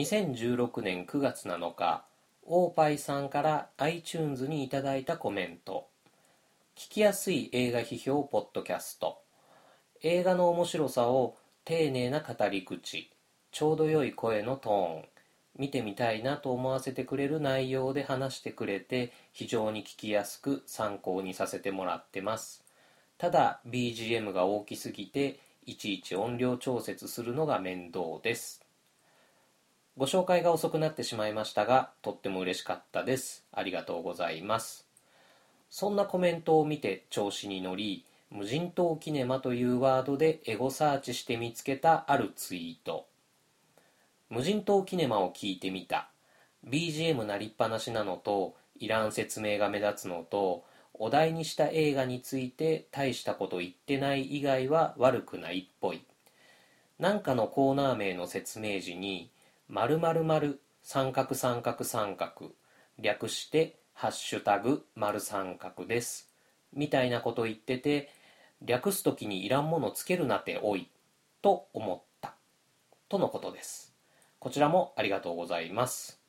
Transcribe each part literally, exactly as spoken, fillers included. にせんじゅうろくねんくがつなのか、オーパイさんから iTunes にいただいたコメント。聞きやすい映画批評ポッドキャスト。映画の面白さを丁寧な語り口、ちょうど良い声のトーン、見てみたいなと思わせてくれる内容で話してくれて、非常に聞きやすく参考にさせてもらってます。ただ ビージーエム が大きすぎて、いちいち音量調節するのが面倒です。ご紹介が遅くなってしまいましたが、とっても嬉しかったです。ありがとうございます。そんなコメントを見て調子に乗り、無人島キネマというワードでエゴサーチして見つけたあるツイート。無人島キネマを聞いてみた。ビージーエム なりっぱなしなのと、いらん説明が目立つのと、お題にした映画について大したこと言ってない以外は悪くないっぽい。なんかのコーナー名の説明時に、〇〇〇三角三角三角、略してハッシュタグ丸三角ですみたいなこと言ってて、略すときにいらんものつけるなっておいと思ったとのことです。こちらもありがとうございます。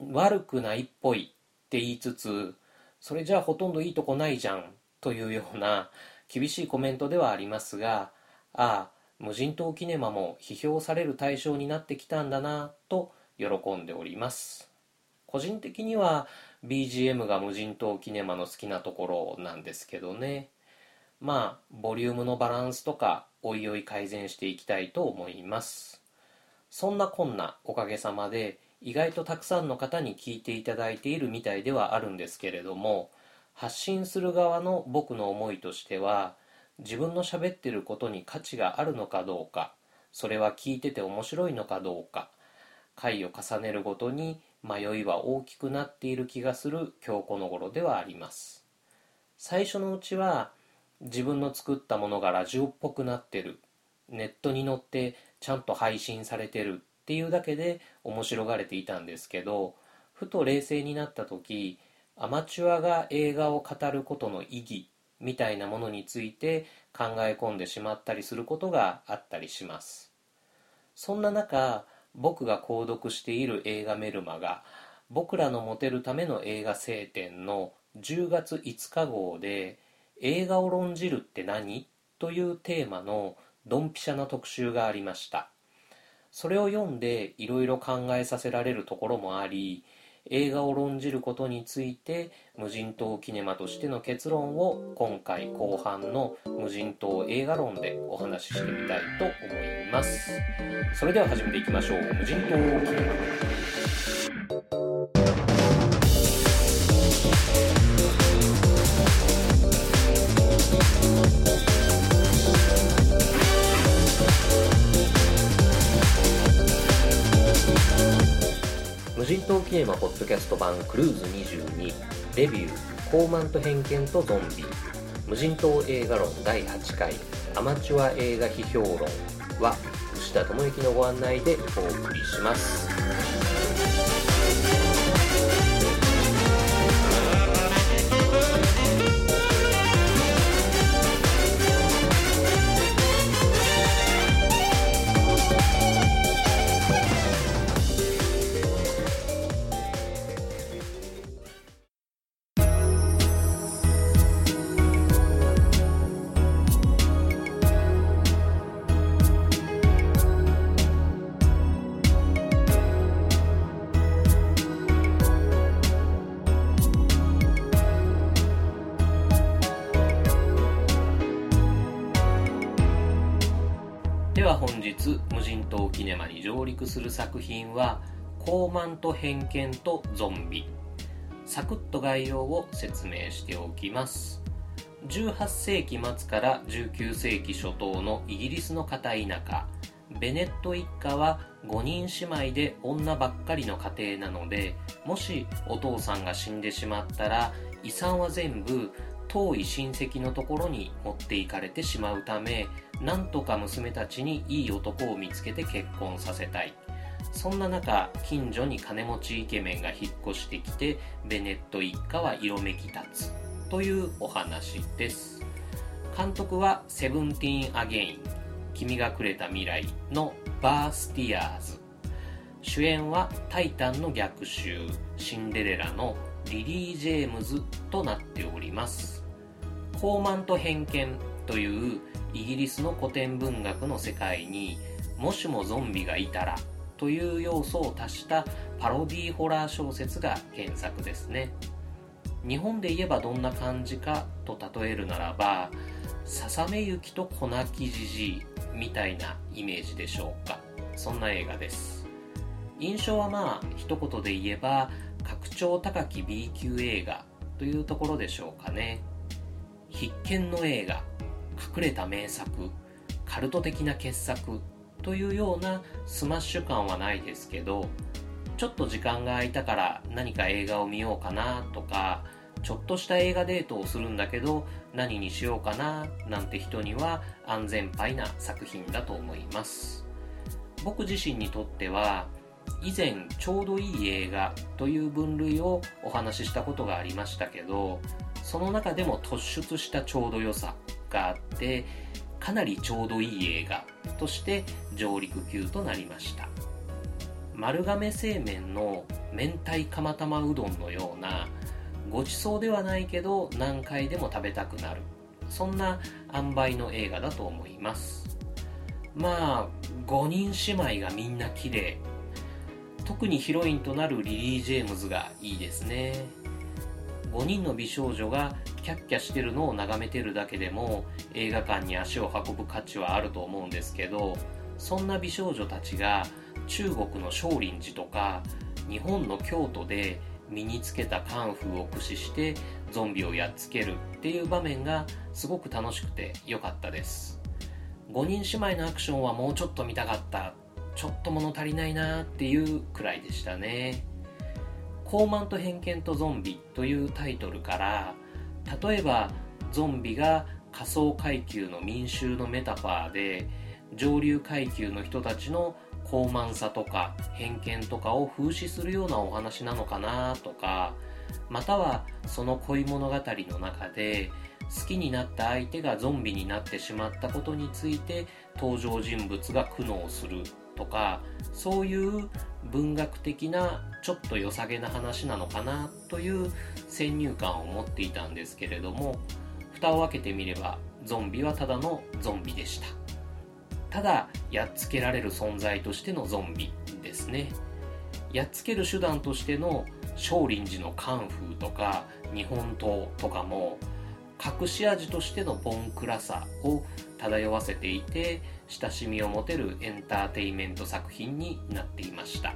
悪くないっぽいって言いつつ、それじゃあほとんどいいとこないじゃんというような厳しいコメントではありますが、ああ無人島キネマも批評される対象になってきたんだなと喜んでおります。個人的には ビージーエム が無人島キネマの好きなところなんですけどね。まあボリュームのバランスとかおいおい改善していきたいと思います。そんなこんなおかげさまで意外とたくさんの方に聞いていただいているみたいではあるんですけれども、発信する側の僕の思いとしては、自分の喋ってることに価値があるのかどうか、それは聞いてて面白いのかどうか、回を重ねるごとに迷いは大きくなっている気がする今日この頃ではあります。最初のうちは自分の作ったものがラジオっぽくなってる、ネットに載ってちゃんと配信されてるっていうだけで面白がれていたんですけど、ふと冷静になった時、アマチュアが映画を語ることの意義みたいなものについて考え込んでしまったりすることがあったりします。そんな中、僕が購読している映画メルマが僕らのモテるための映画聖典のじゅうがついつかごうで、映画を論じるって何？というテーマのドンピシャな特集がありました。それを読んでいろいろ考えさせられるところもあり、映画を論じることについて無人島キネマとしての結論を今回後半の無人島映画論でお話ししてみたいと思います。それでは始めていきましょう。無人島キネマ。無人島キネマポッドキャスト版クルーズにじゅうに、レビュー、高慢と偏見とゾンビ、無人島映画論だいはちかい、アマチュア映画批評論は牛田智之のご案内でお送りします。する作品は高慢と偏見とゾンビ。サクッと概要を説明しておきます。じゅうはっせいきまつからじゅうきゅうせいきしょ頭のイギリスの片田舎、ベネット一家はごにんしまいで女ばっかりの家庭なので、もしお父さんが死んでしまったら遺産は全部遠い親戚のところに持っていかれてしまうため、なんとか娘たちにいい男を見つけて結婚させたい。そんな中、近所に金持ちイケメンが引っ越してきて、ベネット一家は色めき立つというお話です。監督はセブンティーンアゲイン、君がくれた未来のバースティアーズ。主演はタイタンの逆襲、シンデレラのリリー・ジェームズとなっております。傲慢と偏見というイギリスの古典文学の世界に、もしもゾンビがいたらという要素を足したパロディホラー小説が原作ですね。日本で言えばどんな感じかと例えるならば、ささめ雪と粉木じじいみたいなイメージでしょうか。そんな映画です。印象はまあ一言で言えば格調高き B 級映画というところでしょうかね。必見の映画、隠れた名作、カルト的な傑作というようなスマッシュ感はないですけど、ちょっと時間が空いたから何か映画を見ようかなとか、ちょっとした映画デートをするんだけど何にしようかななんて人には安全パイな作品だと思います。僕自身にとっては以前ちょうどいい映画という分類をお話ししたことがありましたけど、その中でも突出したちょうど良さがあって、かなりちょうどいい映画として上陸級となりました。丸亀製麺の明太釜玉うどんのような、ごちそうではないけど何回でも食べたくなる、そんな塩梅の映画だと思います。まあごにん姉妹がみんな綺麗、特にヒロインとなるリリー・ジェームズがいいですね。ごにんの美少女がキャッキャしてるのを眺めてるだけでも映画館に足を運ぶ価値はあると思うんですけど、そんな美少女たちが中国の少林寺とか日本の京都で身につけたカンフーを駆使してゾンビをやっつけるっていう場面がすごく楽しくて良かったです。ごにん姉妹のアクションはもうちょっと見たかった、ちょっと物足りないなっていうくらいでしたね。傲慢と偏見とゾンビというタイトルから、例えばゾンビが下層階級の民衆のメタファーで上流階級の人たちの傲慢さとか偏見とかを風刺するようなお話なのかなとか、またはその恋物語の中で好きになった相手がゾンビになってしまったことについて登場人物が苦悩するとか、そういう文学的なちょっと良さげな話なのかなという先入観を持っていたんですけれども、蓋を開けてみればゾンビはただのゾンビでした。ただやっつけられる存在としてのゾンビですね。やっつける手段としての少林寺のカンフーとか日本刀とかも隠し味としてのボンクラさを漂わせていて、親しみを持てるエンターテインメント作品になっていました。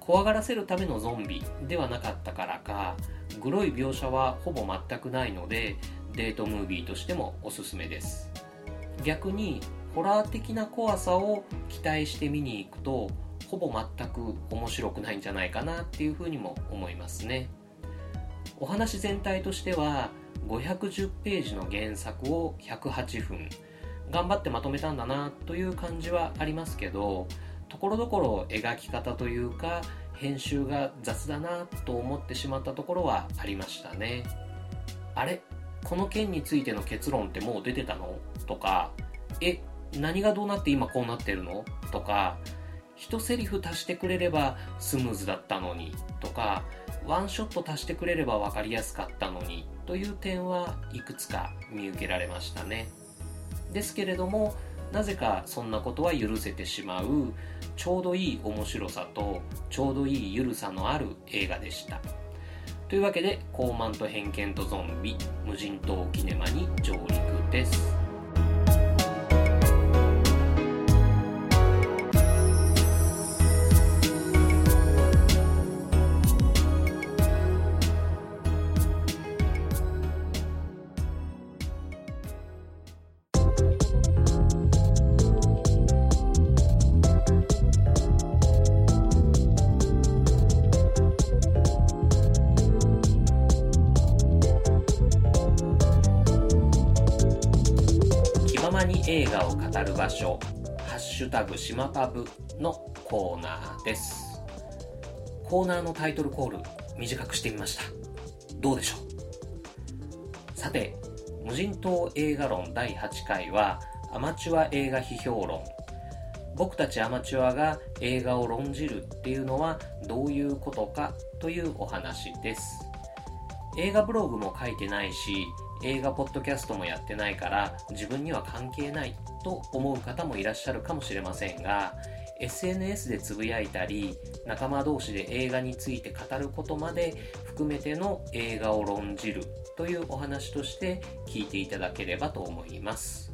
怖がらせるためのゾンビではなかったからか、グロい描写はほぼ全くないのでデートムービーとしてもおすすめです。逆にホラー的な怖さを期待して見に行くとほぼ全く面白くないんじゃないかなっていうふうにも思いますね。お話全体としてはごひゃくじゅっページの原作をひゃくはちふん、頑張ってまとめたんだなという感じはありますけど、ところどころ描き方というか編集が雑だなと思ってしまったところはありましたね。あれ、この件についての結論ってもう出てたのとか、え、何がどうなって今こうなってるのとか、一セリフ足してくれればスムーズだったのにとか、ワンショット足してくれれば分かりやすかったのにという点はいくつか見受けられましたね。ですけれども、なぜかそんなことは許せてしまう、ちょうどいい面白さとちょうどいいゆるさのある映画でした。というわけで、傲慢と偏見とゾンビ、無人島キネマに上陸です。映画を語る場所、ハッシュタグしまパブのコーナーです。コーナーのタイトルコール短くしてみました。どうでしょう。さて、無人島映画論だいはちかいはアマチュア映画批評論、僕たちアマチュアが映画を論じるっていうのはどういうことかというお話です。映画ブログも書いてないし、映画ポッドキャストもやってないから自分には関係ないと思う方もいらっしゃるかもしれませんが、 エスエヌエス でつぶやいたり仲間同士で映画について語ることまで含めての映画を論じるというお話として聞いていただければと思います。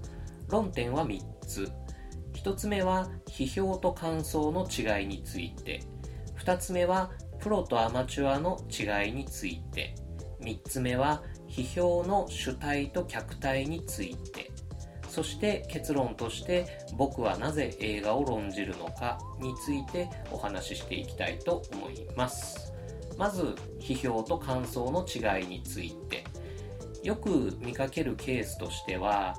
論点はみっつ。ひとつめは批評と感想の違いについて、ふたつめはプロとアマチュアの違いについて、みっつめは批評の主体と客体について、そして結論として僕はなぜ映画を論じるのかについてお話ししていきたいと思います。まず批評と感想の違いについて。よく見かけるケースとしては、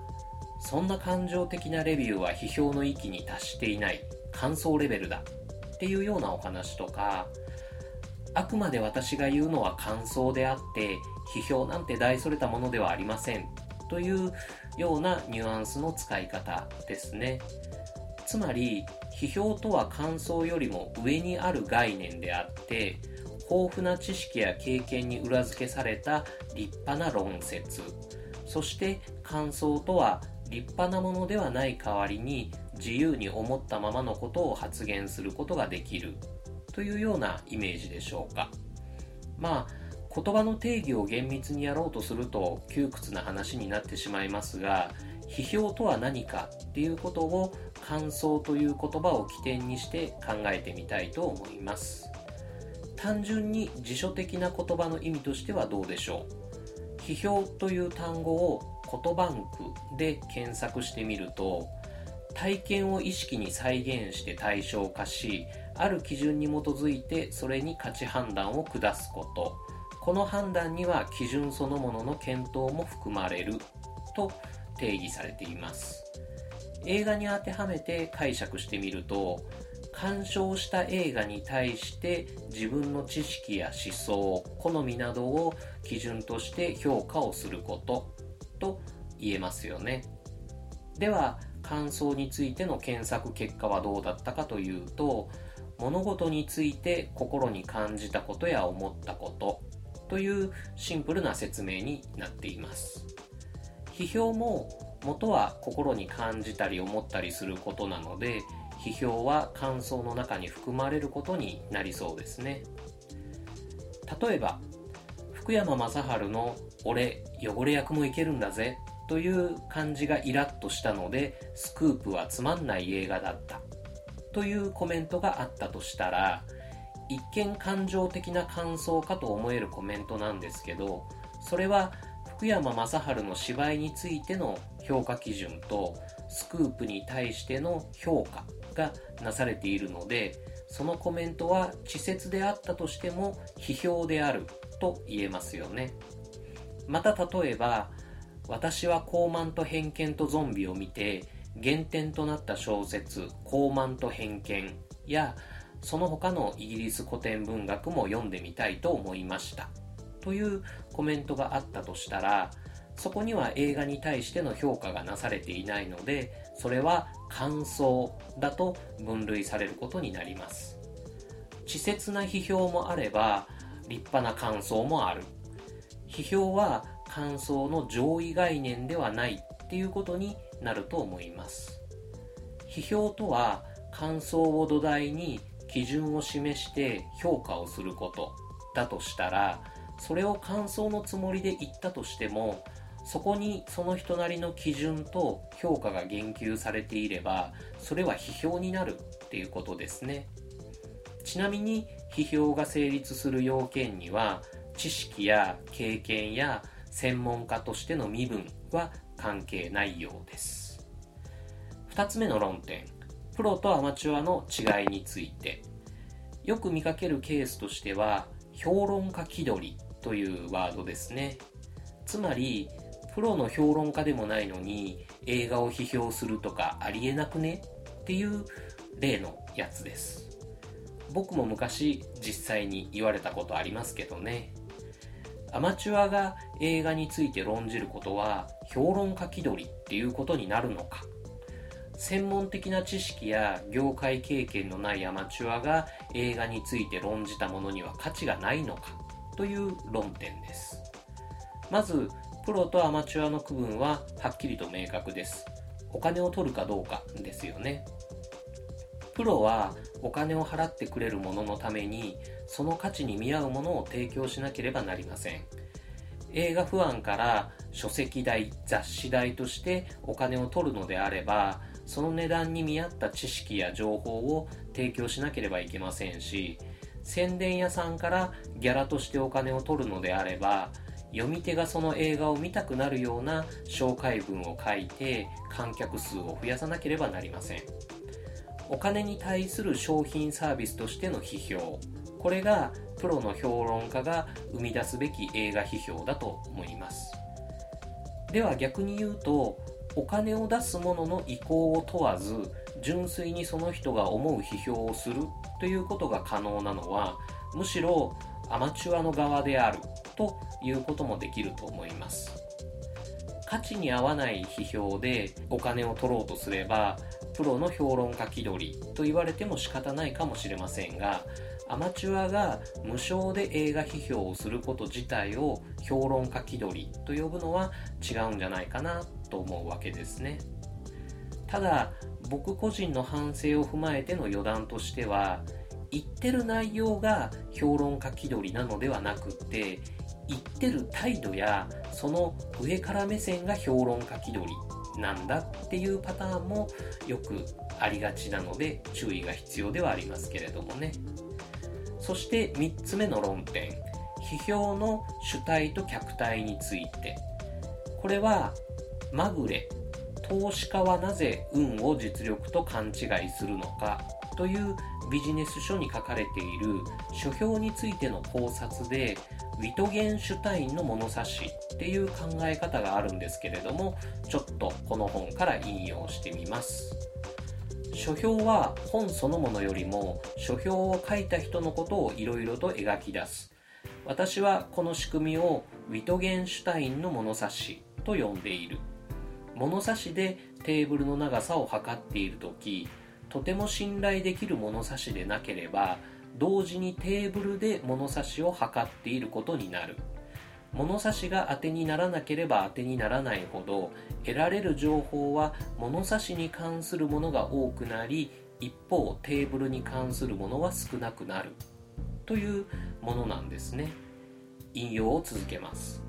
そんな感情的なレビューは批評の域に達していない、感想レベルだっていうようなお話とか、あくまで私が言うのは感想であって、批評なんて大それたものではありませんというようなニュアンスの使い方ですね。つまり、批評とは感想よりも上にある概念であって、豊富な知識や経験に裏付けされた立派な論説、そして感想とは立派なものではない代わりに自由に思ったままのことを発言することができるというようなイメージでしょうか。まあ言葉の定義を厳密にやろうとすると窮屈な話になってしまいますが、批評とは何かっていうことを感想という言葉を起点にして考えてみたいと思います。単純に辞書的な言葉の意味としてはどうでしょう。批評という単語を言葉ンクで検索してみると、体験を意識に再現して対象化し、ある基準に基づいてそれに価値判断を下すこと、この判断には基準そのものの検討も含まれると定義されています。映画に当てはめて解釈してみると、鑑賞した映画に対して自分の知識や思想、好みなどを基準として評価をすることと言えますよね。では感想についての検索結果はどうだったかというと、物事について心に感じたことや思ったことというシンプルな説明になっています。批評も元は心に感じたり思ったりすることなので、批評は感想の中に含まれることになりそうですね。例えば福山雅治の俺汚れ役もいけるんだぜという感じがイラッとしたので、スクープはつまんない映画だったというコメントがあったとしたら、一見感情的な感想かと思えるコメントなんですけど、それは福山雅治の芝居についての評価基準とスクープに対しての評価がなされているので、そのコメントは稚拙であったとしても批評であると言えますよね。また例えば、私は高慢と偏見とゾンビを見て原点となった小説高慢と偏見やその他のイギリス古典文学も読んでみたいと思いましたというコメントがあったとしたら、そこには映画に対しての評価がなされていないので、それは感想だと分類されることになります。稚拙な批評もあれば立派な感想もある。批評は感想の上位概念ではないっていうことになると思います。批評とは感想を土台に基準を示して評価をすることだとしたら、それを感想のつもりで言ったとしても、そこにその人なりの基準と評価が言及されていれば、それは批評になるっていうことですね。ちなみに批評が成立する要件には、知識や経験や専門家としての身分は関係ないようです。ふたつめの論点、プロとアマチュアの違いについて。よく見かけるケースとしては評論家気取りというワードですね。つまりプロの評論家でもないのに映画を批評するとかありえなくねっていう例のやつです。僕も昔実際に言われたことありますけどね。アマチュアが映画について論じることは評論家気取りっていうことになるのか、専門的な知識や業界経験のないアマチュアが映画について論じたものには価値がないのかという論点です。まずプロとアマチュアの区分ははっきりと明確です。お金を取るかどうかですよね。プロはお金を払ってくれるもののためにその価値に見合うものを提供しなければなりません。映画ファンから書籍代、雑誌代としてお金を取るのであれば、その値段に見合った知識や情報を提供しなければいけませんし、宣伝屋さんからギャラとしてお金を取るのであれば、読み手がその映画を見たくなるような紹介文を書いて観客数を増やさなければなりません。お金に対する商品サービスとしての批評、これがプロの評論家が生み出すべき映画批評だと思います。では逆に言うと、お金を出す者の意向を問わず純粋にその人が思う批評をするということが可能なのは、むしろアマチュアの側であるということもできると思います。価値に合わない批評でお金を取ろうとすれば、プロの評論家気取りと言われても仕方ないかもしれませんが、アマチュアが無償で映画批評をすること自体を評論家気取りと呼ぶのは違うんじゃないかなと思うわけですね。ただ僕個人の反省を踏まえての余談としては、言ってる内容が評論家気取りなのではなくて、言ってる態度やその上から目線が評論家気取りなんだっていうパターンもよくありがちなので注意が必要ではありますけれどもね。そしてみっつめの論点、批評の主体と客体について。これはまぐれ、投資家はなぜ運を実力と勘違いするのかというビジネス書に書かれている書評についての考察で、ウィトゲンシュタインの物差しっていう考え方があるんですけれども、ちょっとこの本から引用してみます。書評は本そのものよりも書評を書いた人のことをいろいろと描き出す。私はこの仕組みをウィトゲンシュタインの物差しと呼んでいる。物差しでテーブルの長さを測っているとき、とても信頼できる物差しでなければ、同時にテーブルで物差しを測っていることになる。物差しが当てにならなければ当てにならないほど、得られる情報は物差しに関するものが多くなり、一方テーブルに関するものは少なくなるというものなんですね。引用を続けます。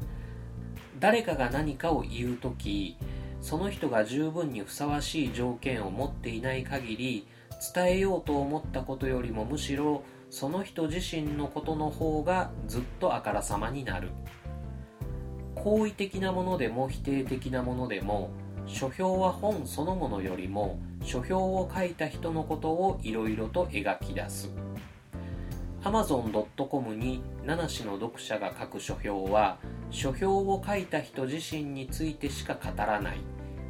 誰かが何かを言うとき、その人が十分にふさわしい条件を持っていない限り、伝えようと思ったことよりもむしろその人自身のことの方がずっとあからさまになる。好意的なものでも否定的なものでも、書評は本そのものよりも書評を書いた人のことをいろいろと描き出す。 アマゾンドットコム に七種の読者が書く書評は、書評を書いた人自身についてしか語らない。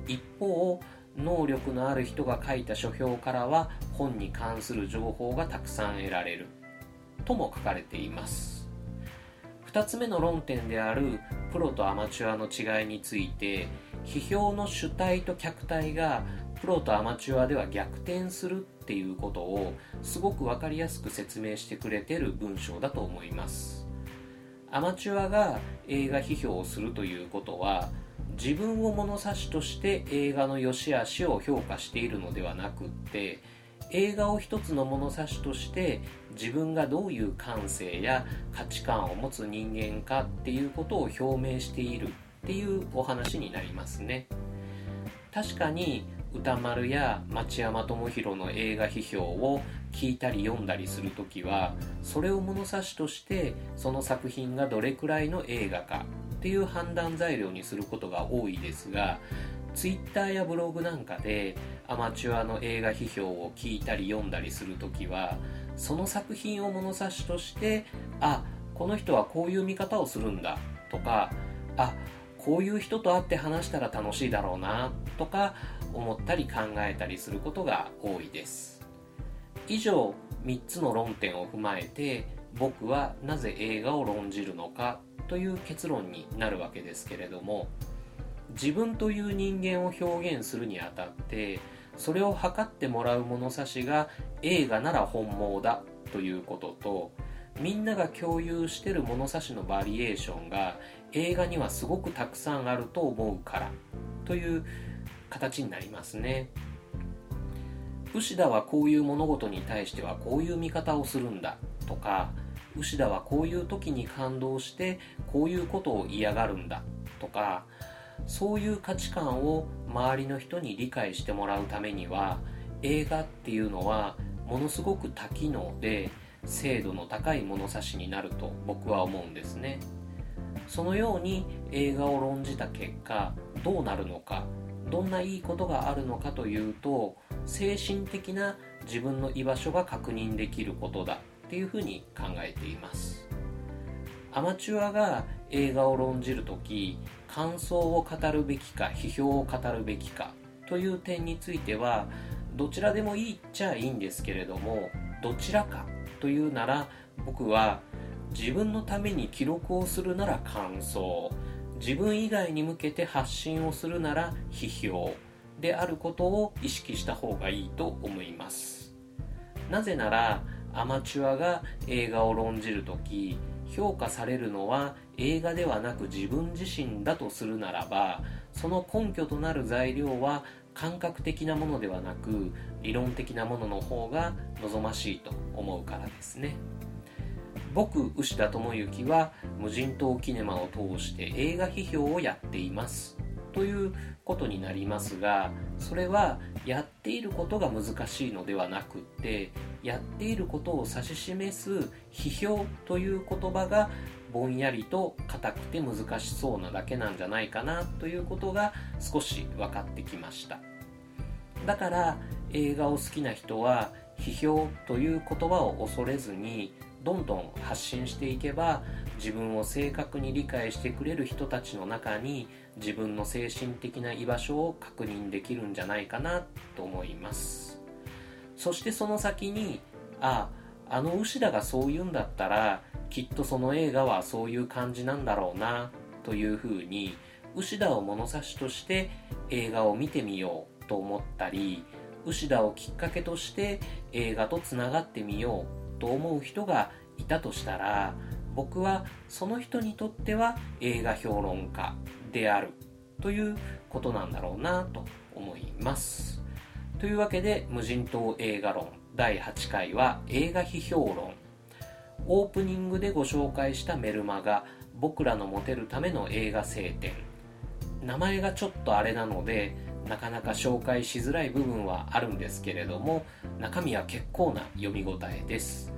一方、能力のある人が書いた書評からは本に関する情報がたくさん得られるとも書かれています。ふたつめの論点であるプロとアマチュアの違いについて、批評の主体と客体がプロとアマチュアでは逆転するっていうことをすごく分かりやすく説明してくれている文章だと思います。アマチュアが映画批評をするということは、自分を物差しとして映画の良し悪しを評価しているのではなくって、映画を一つの物差しとして自分がどういう感性や価値観を持つ人間かっていうことを表明しているっていうお話になりますね。確かに歌丸や町山智博の映画批評を聞いたり読んだりするときは、それを物差しとしてその作品がどれくらいの映画かっていう判断材料にすることが多いですが、ツイッターやブログなんかでアマチュアの映画批評を聞いたり読んだりするときは、その作品を物差しとして、あ、この人はこういう見方をするんだとか、あ、こういう人と会って話したら楽しいだろうなとか思ったり考えたりすることが多いです。以上みっつの論点を踏まえて、僕はなぜ映画を論じるのかという結論になるわけですけれども、自分という人間を表現するにあたって、それを測ってもらう物差しが映画なら本望だということと、みんなが共有している物差しのバリエーションが映画にはすごくたくさんあると思うからという形になりますね。牛田はこういう物事に対してはこういう見方をするんだとか、牛田はこういう時に感動してこういうことを嫌がるんだとか、そういう価値観を周りの人に理解してもらうためには、映画っていうのはものすごく多機能で精度の高い物差しになると僕は思うんですね。そのように映画を論じた結果、どうなるのか、どんないいことがあるのかというと、精神的な自分の居場所が確認できることだっていうふうに考えています。アマチュアが映画を論じるとき、感想を語るべきか批評を語るべきかという点については、どちらでもいいっちゃいいんですけれども、どちらかというなら、僕は自分のために記録をするなら感想、自分以外に向けて発信をするなら批評であることを意識した方がいいと思います。なぜならアマチュアが映画を論じるとき、評価されるのは映画ではなく自分自身だとするならば、その根拠となる材料は感覚的なものではなく理論的なものの方が望ましいと思うからですね。僕、牛田智之は無人島キネマを通して映画批評をやっていますということになりますが、それはやっていることが難しいのではなくて、やっていることを指し示す批評という言葉がぼんやりと硬くて難しそうなだけなんじゃないかなということが少し分かってきました。だから映画を好きな人は批評という言葉を恐れずにどんどん発信していけば、自分を正確に理解してくれる人たちの中に自分の精神的な居場所を確認できるんじゃないかなと思います。そしてその先に、ああ、あの牛田がそう言うんだったらきっとその映画はそういう感じなんだろうなというふうに、牛田を物差しとして映画を見てみようと思ったり、牛田をきっかけとして映画とつながってみようと思う人がいたとしたら、僕はその人にとっては映画評論家であるということなんだろうなと思います。というわけで、無人島映画論だいはちかいは映画批評論。オープニングでご紹介したメルマガ、僕らのモテるための映画聖典。名前がちょっとあれなのでなかなか紹介しづらい部分はあるんですけれども、中身は結構な読み応えです。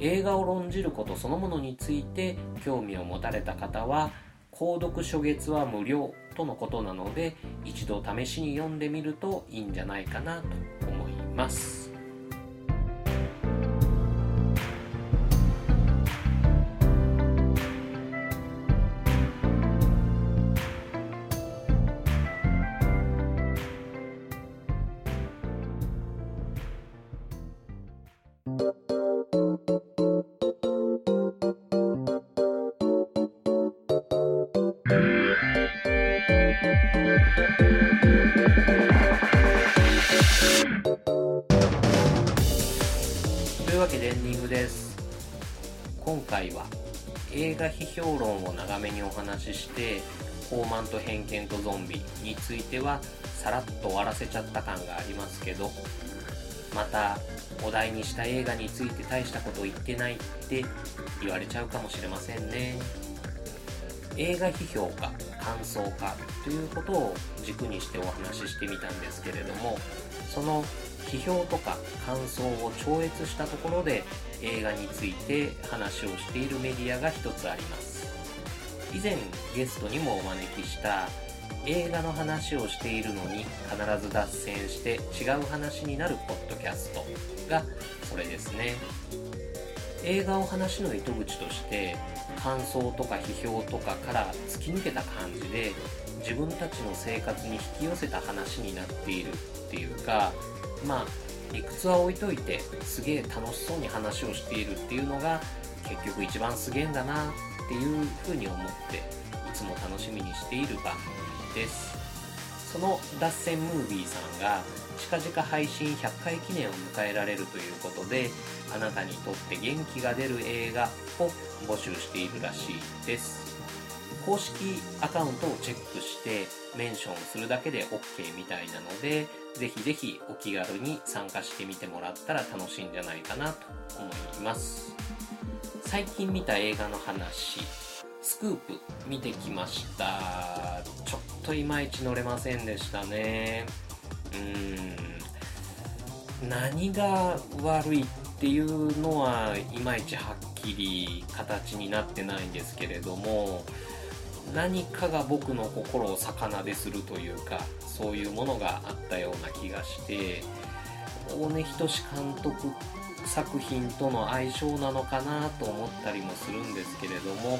映画を論じることそのものについて興味を持たれた方は、購読初月は無料とのことなので、一度試しに読んでみるといいんじゃないかなと思います。映画批評論を長めにお話しして、傲慢と偏見とゾンビについてはさらっと終わらせちゃった感がありますけど、またお題にした映画について大したこと言ってないって言われちゃうかもしれませんね。映画批評家、感想家ということを軸にしてお話ししてみたんですけれども、その批評とか感想を超越したところで映画について話をしているメディアが一つあります。以前ゲストにもお招きした映画の話をしているのに必ず脱線して違う話になるポッドキャストがそれですね。映画を話の糸口として感想とか批評とかから突き抜けた感じで自分たちの生活に引き寄せた話になっているっていうか、まあ理屈は置いといてすげえ楽しそうに話をしているっていうのが結局一番すげえんだなっていうふうに思って、いつも楽しみにしている番組です。その脱線ムービーさんが近々配信ひゃっかい記念を迎えられるということで、あなたにとって元気が出る映画を募集しているらしいです。公式アカウントをチェックしてメンションするだけで OK みたいなので、ぜひぜひお気軽に参加してみてもらったら楽しいんじゃないかなと思います。最近見た映画の話、スクープ見てきました。ちょっといまいち乗れませんでしたね。うーん、何が悪いっていうのはいまいちはっきり形になってないんですけれども、何かが僕の心を逆なでするというか、そういうものがあったような気がして、大根仁志監督作品との相性なのかなと思ったりもするんですけれども、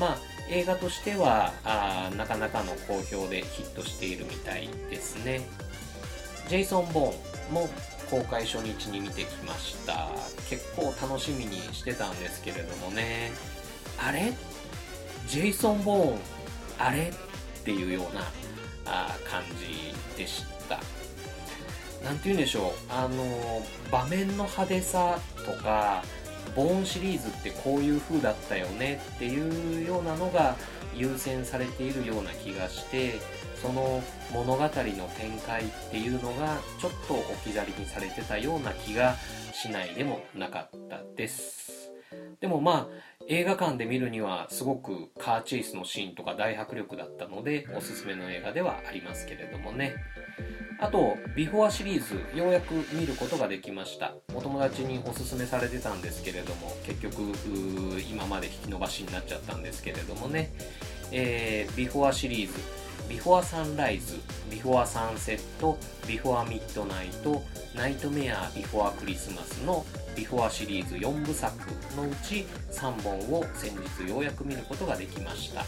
まあ映画としてはあなかなかの好評でヒットしているみたいですね。ジェイソン・ボーンも公開初日に見てきました。結構楽しみにしてたんですけれどもね、あれジェイソン・ボーンあれっていうようなあ感じでした。なんて言うんでしょう、あの場面の派手さとか、ボーンシリーズってこういう風だったよねっていうようなのが優先されているような気がして、その物語の展開っていうのがちょっと置き去りにされてたような気がしないでもなかったです。でもまあ映画館で見るにはすごくカーチェイスのシーンとか大迫力だったので、おすすめの映画ではありますけれどもね。あとビフォアシリーズようやく見ることができました。お友達におすすめされてたんですけれども、結局今まで引き延ばしになっちゃったんですけれどもね、えー、ビフォアシリーズ、ビフォアサンライズ、ビフォアサンセット、ビフォアミッドナイト、ナイトメアビフォアクリスマスのビフォアシリーズよんぶさくのうちさんぼんを先日ようやく見ることができました。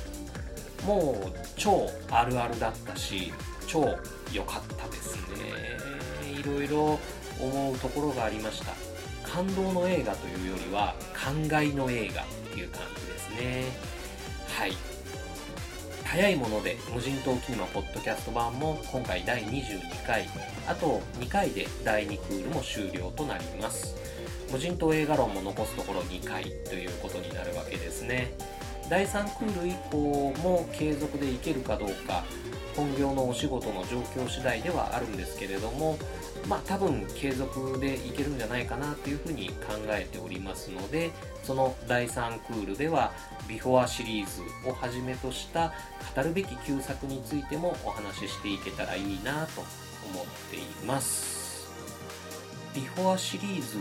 もう超あるあるだったし、超良かったですね。いろいろ思うところがありました。感動の映画というよりは感慨の映画っていう感じですね。はい、早いもので無人島キネマポッドキャスト版も今回だいにじゅうにかい、あとにかいでだいにクールも終了となります。無人島映画論も残すところにかいということになるわけですね。だいさんクール以降も継続でいけるかどうか、本業のお仕事の状況次第ではあるんですけれども、まあ多分継続でいけるんじゃないかなというふうに考えておりますので、そのだいさんクールではビフォアシリーズをはじめとした語るべき旧作についてもお話ししていけたらいいなと思っています。ビフォアシリーズっ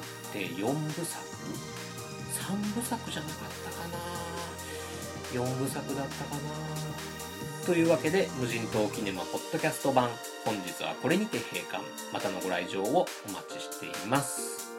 てよんぶさく、さんぶさくじゃなかったかな、よんぶさくだったかな。というわけで、無人島キネマポッドキャスト版、本日はこれにて閉館。またのご来場をお待ちしています。